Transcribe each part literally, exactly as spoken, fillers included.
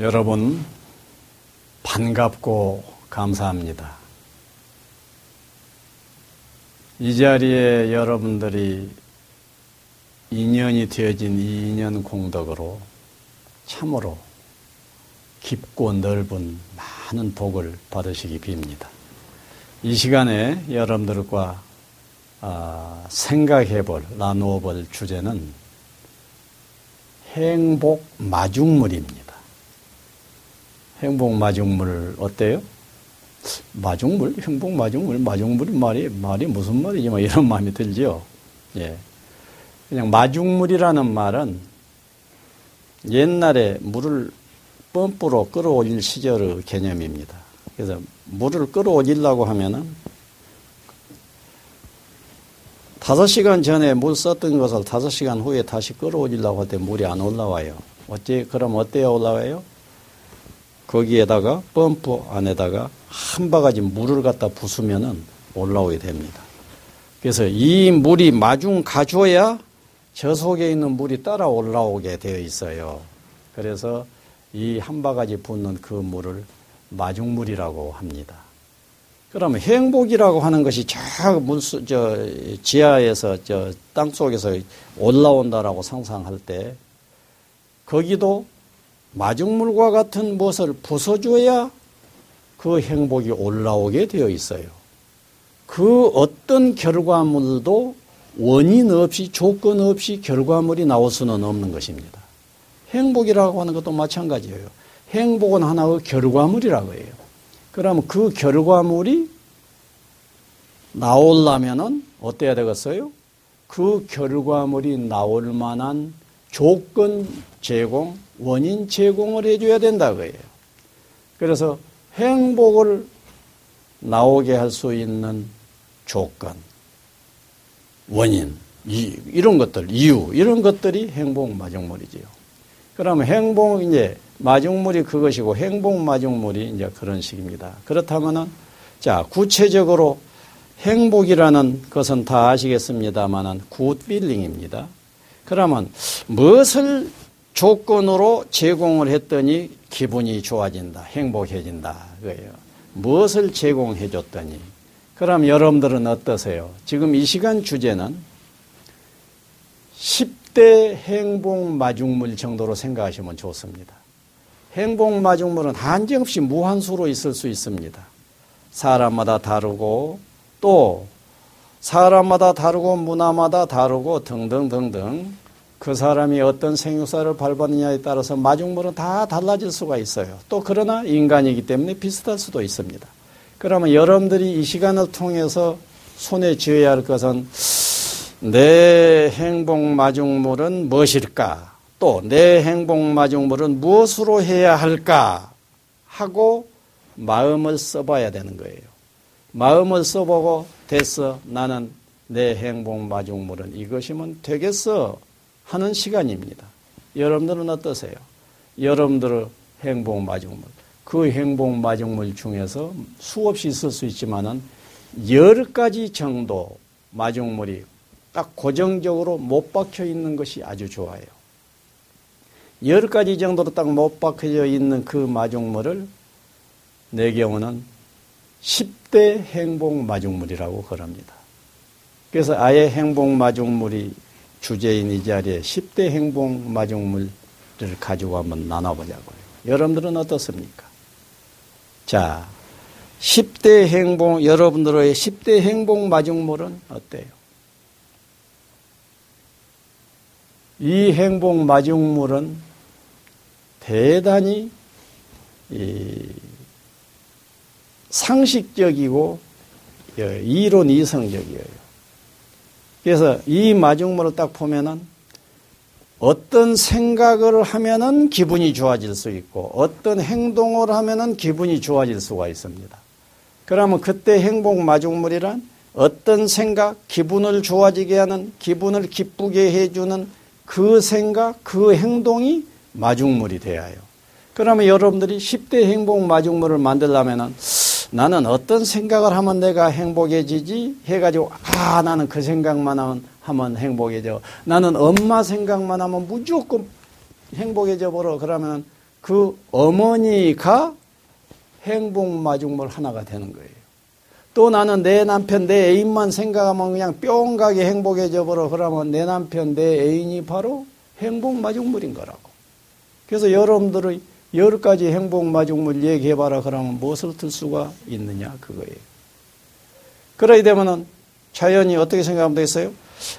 여러분 반갑고 감사합니다. 이 자리에 여러분들이 인연이 되어진 이 인연 공덕으로 참으로 깊고 넓은 많은 복을 받으시기 빕니다. 이 시간에 여러분들과 생각해볼, 나누어볼 주제는 행복 마중물입니다. 행복 마중물 어때요? 마중물? 행복 마중물? 마중물이 말이, 말이 무슨 말이지? 뭐 이런 마음이 들지요. 예. 그냥 마중물이라는 말은 옛날에 물을 펌프로 끌어올릴 시절의 개념입니다. 그래서 물을 끌어올리려고 하면은 다섯 시간 전에 물 썼던 것을 다섯 시간 후에 다시 끌어올리려고 할 때 물이 안 올라와요. 어째, 그럼 어때야 올라와요? 거기에다가 펌프 안에다가 한 바가지 물을 갖다 부수면은 올라오게 됩니다. 그래서 이 물이 마중 가줘야 저 속에 있는 물이 따라 올라오게 되어 있어요. 그래서 이 한 바가지 붓는 그 물을 마중물이라고 합니다. 그러면 행복이라고 하는 것이 저 물수, 저 지하에서 저 땅 속에서 올라온다라고 상상할 때 거기도 마중물과 같은 무엇을 부숴줘야 그 행복이 올라오게 되어 있어요. 그 어떤 결과물도 원인 없이 조건 없이 결과물이 나올 수는 없는 것입니다. 행복이라고 하는 것도 마찬가지예요. 행복은 하나의 결과물이라고 해요. 그럼 그 결과물이 나오려면은 어때야 되겠어요? 그 결과물이 나올 만한 조건 제공, 원인 제공을 해줘야 된다고 해요. 그래서 행복을 나오게 할 수 있는 조건, 원인, 이, 이런 것들, 이유, 이런 것들이 행복 마중물이지요. 그러면 행복, 이제, 마중물이 그것이고 행복 마중물이 이제 그런 식입니다. 그렇다면은, 자, 구체적으로 행복이라는 것은 다 아시겠습니다만은 good feeling입니다. 그러면 무엇을 조건으로 제공을 했더니 기분이 좋아진다, 행복해진다 그거예요. 무엇을 제공해줬더니. 그럼 여러분들은 어떠세요? 지금 이 시간 주제는 십 대 행복 마중물 정도로 생각하시면 좋습니다. 행복 마중물은 한정없이 무한수로 있을 수 있습니다. 사람마다 다르고 또 사람마다 다르고 문화마다 다르고 등등등등 그 사람이 어떤 생육사를 밟았느냐에 따라서 마중물은 다 달라질 수가 있어요. 또 그러나 인간이기 때문에 비슷할 수도 있습니다. 그러면 여러분들이 이 시간을 통해서 손에 쥐어야 할 것은 내 행복 마중물은 무엇일까? 또 내 행복 마중물은 무엇으로 해야 할까? 하고 마음을 써봐야 되는 거예요. 마음을 써보고 됐어. 나는 내 행복 마중물은 이것이면 되겠어. 하는 시간입니다. 여러분들은 어떠세요? 여러분들의 행복 마중물. 그 행복 마중물 중에서 수없이 있을 수 있지만은 열 가지 정도 마중물이 딱 고정적으로 못 박혀 있는 것이 아주 좋아요. 열 가지 정도로 딱 못 박혀져 있는 그 마중물을 내 경우는 십 대 행복 마중물이라고 그럽니다. 그래서 아예 행복 마중물이 주제인 이 자리에 십 대 행복 마중물을 가지고 한번 나눠보자고요. 여러분들은 어떻습니까? 자, 십 대 행복, 여러분들의 십 대 행복 마중물은 어때요? 이 행복 마중물은 대단히 이 상식적이고 이론 이성적이에요. 그래서 이 마중물을 딱 보면은 어떤 생각을 하면은 기분이 좋아질 수 있고 어떤 행동을 하면은 기분이 좋아질 수가 있습니다. 그러면 그때 행복 마중물이란 어떤 생각, 기분을 좋아지게 하는, 기분을 기쁘게 해주는 그 생각, 그 행동이 마중물이 돼야 해요. 그러면 여러분들이 십 대 행복 마중물을 만들려면은 나는 어떤 생각을 하면 내가 행복해지지? 해가지고 아 나는 그 생각만 하면, 하면 행복해져. 나는 엄마 생각만 하면 무조건 행복해져 버려. 그러면 그 어머니가 행복마중물 하나가 되는 거예요. 또 나는 내 남편, 내 애인만 생각하면 그냥 뿅가게 행복해져 버려. 그러면 내 남편, 내 애인이 바로 행복마중물인 거라고. 그래서 여러분들의 열 가지 행복마중물 얘기해봐라 그러면 무엇을 들 수가 있느냐 그거예요. 그러이 되면은 자연이 어떻게 생각하면 되겠어요?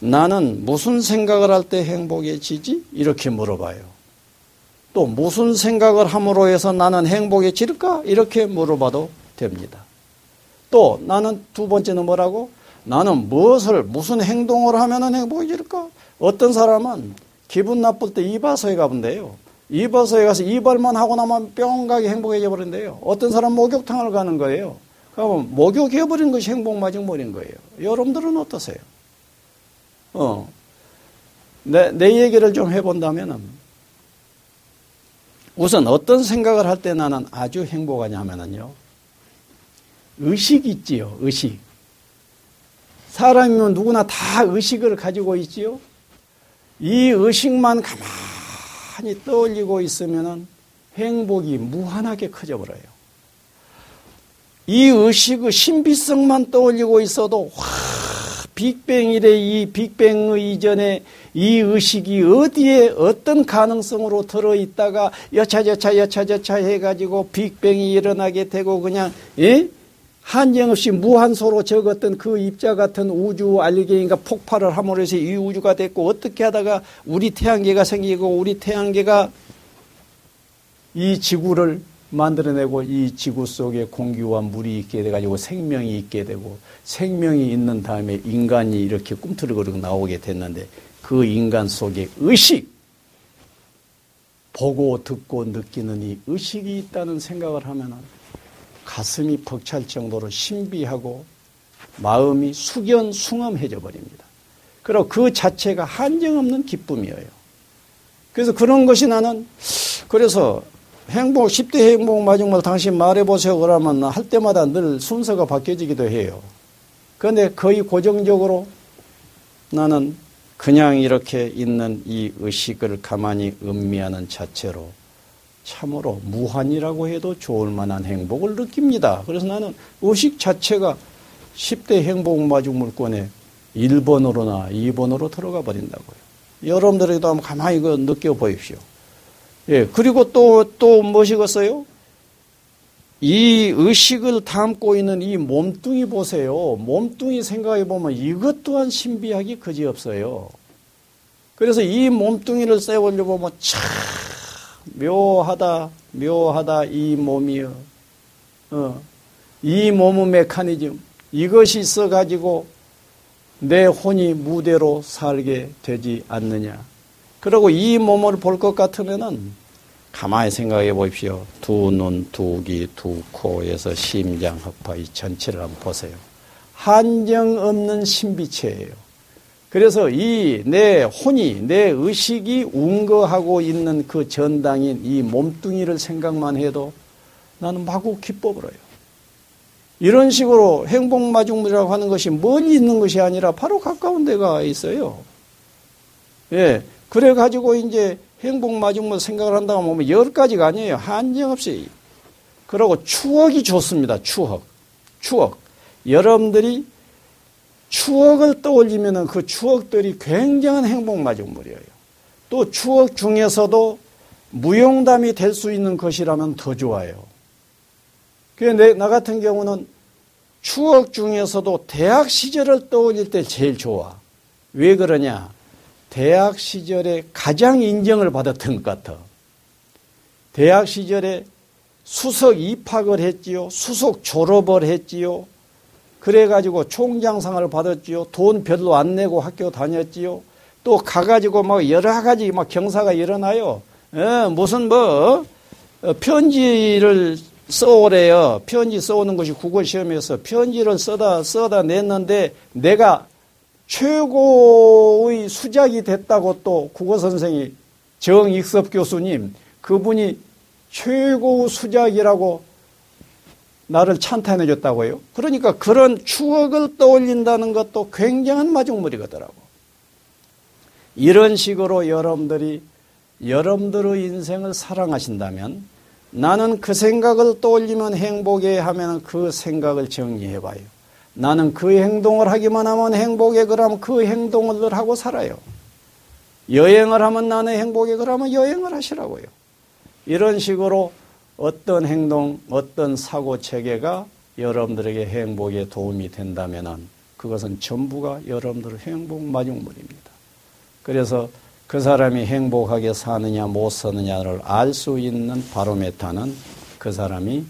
나는 무슨 생각을 할 때 행복해지지? 이렇게 물어봐요. 또 무슨 생각을 함으로 해서 나는 행복해질까? 이렇게 물어봐도 됩니다. 또 나는 두 번째는 뭐라고? 나는 무엇을 무슨 행동을 하면 행복해질까? 어떤 사람은 기분 나쁠 때 이발소에 가본대요. 이발소에 가서 이발만 하고 나면 뿅가게 행복해져 버린대요. 어떤 사람 목욕탕을 가는 거예요. 그러면 목욕해버린 것이 행복마중물인 거예요. 여러분들은 어떠세요? 어, 내, 내 얘기를 좀 해본다면 우선 어떤 생각을 할 때 나는 아주 행복하냐 하면은요. 의식이 있지요. 의식. 사람이면 누구나 다 의식을 가지고 있지요. 이 의식만 가만히 많이 떠올리고 있으면 행복이 무한하게 커져버려요. 이 의식의 신비성만 떠올리고 있어도 와, 빅뱅 이래 이 빅뱅의 이전에 이 의식이 어디에 어떤 가능성으로 들어있다가 여차저차 여차저차 해가지고 빅뱅이 일어나게 되고 그냥 예? 한정없이 무한소로 적었던 그 입자 같은 우주 알리게인과 폭발을 함으로 해서 이 우주가 됐고 어떻게 하다가 우리 태양계가 생기고 우리 태양계가 이 지구를 만들어내고 이 지구 속에 공기와 물이 있게 돼가지고 생명이 있게 되고 생명이 있는 다음에 인간이 이렇게 꿈틀거리고 나오게 됐는데 그 인간 속에 의식, 보고 듣고 느끼는 이 의식이 있다는 생각을 하면은 가슴이 벅찰 정도로 신비하고 마음이 숙연숭엄해져 버립니다. 그리고 그 자체가 한정없는 기쁨이에요. 그래서 그런 것이 나는 그래서 행복 십 대 행복 마중물 당신 말해보세요 그러면 할 때마다 늘 순서가 바뀌어지기도 해요. 그런데 거의 고정적으로 나는 그냥 이렇게 있는 이 의식을 가만히 음미하는 자체로 참으로 무한이라고 해도 좋을 만한 행복을 느낍니다. 그래서 나는 의식 자체가 십 대 행복마중물권에 일 번으로나 이 번으로 들어가 버린다고요. 여러분들에게도 한번 가만히 이거 느껴보십시오. 예, 그리고 또, 또 무엇이겠어요? 이 의식을 담고 있는 이 몸뚱이 보세요. 몸뚱이 생각해 보면 이것 또한 신비하기 그지없어요. 그래서 이 몸뚱이를 세워보면 참 묘하다, 묘하다, 이 몸이여. 어, 이 몸의 메커니즘. 이것이 있어가지고 내 혼이 무대로 살게 되지 않느냐. 그리고 이 몸을 볼 것 같으면은 가만히 생각해 보십시오. 두 눈, 두 귀, 두 코에서 심장, 허파, 이 전체를 한번 보세요. 한정 없는 신비체예요. 그래서 이 내 혼이 내 의식이 웅거하고 있는 그 전당인 이 몸뚱이를 생각만 해도 나는 마구 기뻐버려요. 이런 식으로 행복마중물이라고 하는 것이 멀리 있는 것이 아니라 바로 가까운 데가 있어요. 예, 그래가지고 이제 행복마중물 생각을 한다고 하면 열 가지가 아니에요. 한정없이. 그리고 추억이 좋습니다. 추억. 추억. 여러분들이 추억을 떠올리면 그 추억들이 굉장한 행복마중물이에요. 또 추억 중에서도 무용담이 될 수 있는 것이라면 더 좋아요. 그런데 나 같은 경우는 추억 중에서도 대학 시절을 떠올릴 때 제일 좋아. 왜 그러냐? 대학 시절에 가장 인정을 받았던 것 같아. 대학 시절에 수석 입학을 했지요. 수석 졸업을 했지요. 그래가지고 총장상을 받았지요. 돈 별로 안 내고 학교 다녔지요. 또 가가지고 막 여러 가지 막 경사가 일어나요. 에, 무슨 뭐 편지를 써오래요. 편지 써오는 것이 국어시험에서 편지를 써다 써다 냈는데 내가 최고의 수작이 됐다고 또 국어선생이 정익섭 교수님 그분이 최고의 수작이라고 나를 찬탄해줬다고요. 그러니까 그런 추억을 떠올린다는 것도 굉장한 마중물이더라고. 이런 식으로 여러분들이 여러분들의 인생을 사랑하신다면 나는 그 생각을 떠올리면 행복해 하면 그 생각을 정리해봐요. 나는 그 행동을 하기만 하면 행복해 그러면 그 행동을 늘 하고 살아요. 여행을 하면 나는 행복해 그러면 여행을 하시라고요. 이런 식으로 어떤 행동, 어떤 사고 체계가 여러분들에게 행복에 도움이 된다면 그것은 전부가 여러분들의 행복 마중물입니다. 그래서 그 사람이 행복하게 사느냐 못 사느냐를 알 수 있는 바로메타는 그 사람이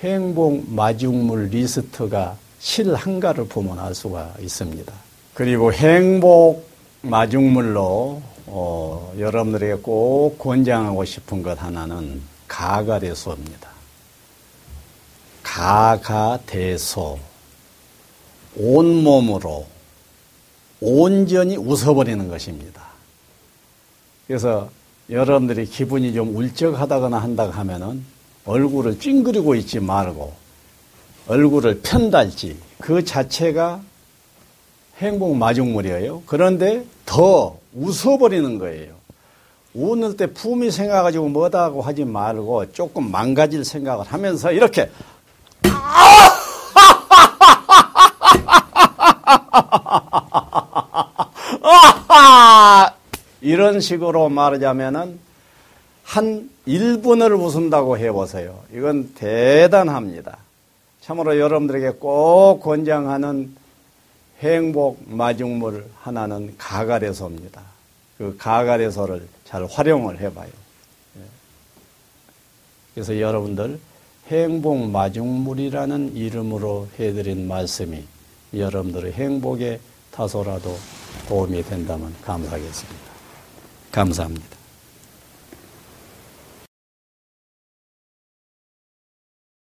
행복 마중물 리스트가 실한가를 보면 알 수가 있습니다. 그리고 행복 마중물로 어, 여러분들에게 꼭 권장하고 싶은 것 하나는 가가대소입니다. 가가대소. 온몸으로 온전히 웃어버리는 것입니다. 그래서 여러분들이 기분이 좀 울적하다거나 한다고 하면은 얼굴을 찡그리고 있지 말고 얼굴을 편달지 그 자체가 행복 마중물이에요. 그런데 더 웃어버리는 거예요. 웃는 때 품이 생겨가지고 뭐다고 하지 말고 조금 망가질 생각을 하면서 이렇게 이런 식으로 말하자면은 한 일 분을 웃음다고 해보세요. 이건 대단합니다. 참으로 여러분들에게 꼭 권장하는 행복 마중물 하나는 가가대소입니다. 그 가가대소를 잘 활용을 해봐요. 그래서 여러분들 행복 마중물이라는 이름으로 해드린 말씀이 여러분들의 행복에 다소라도 도움이 된다면 감사하겠습니다. 감사합니다.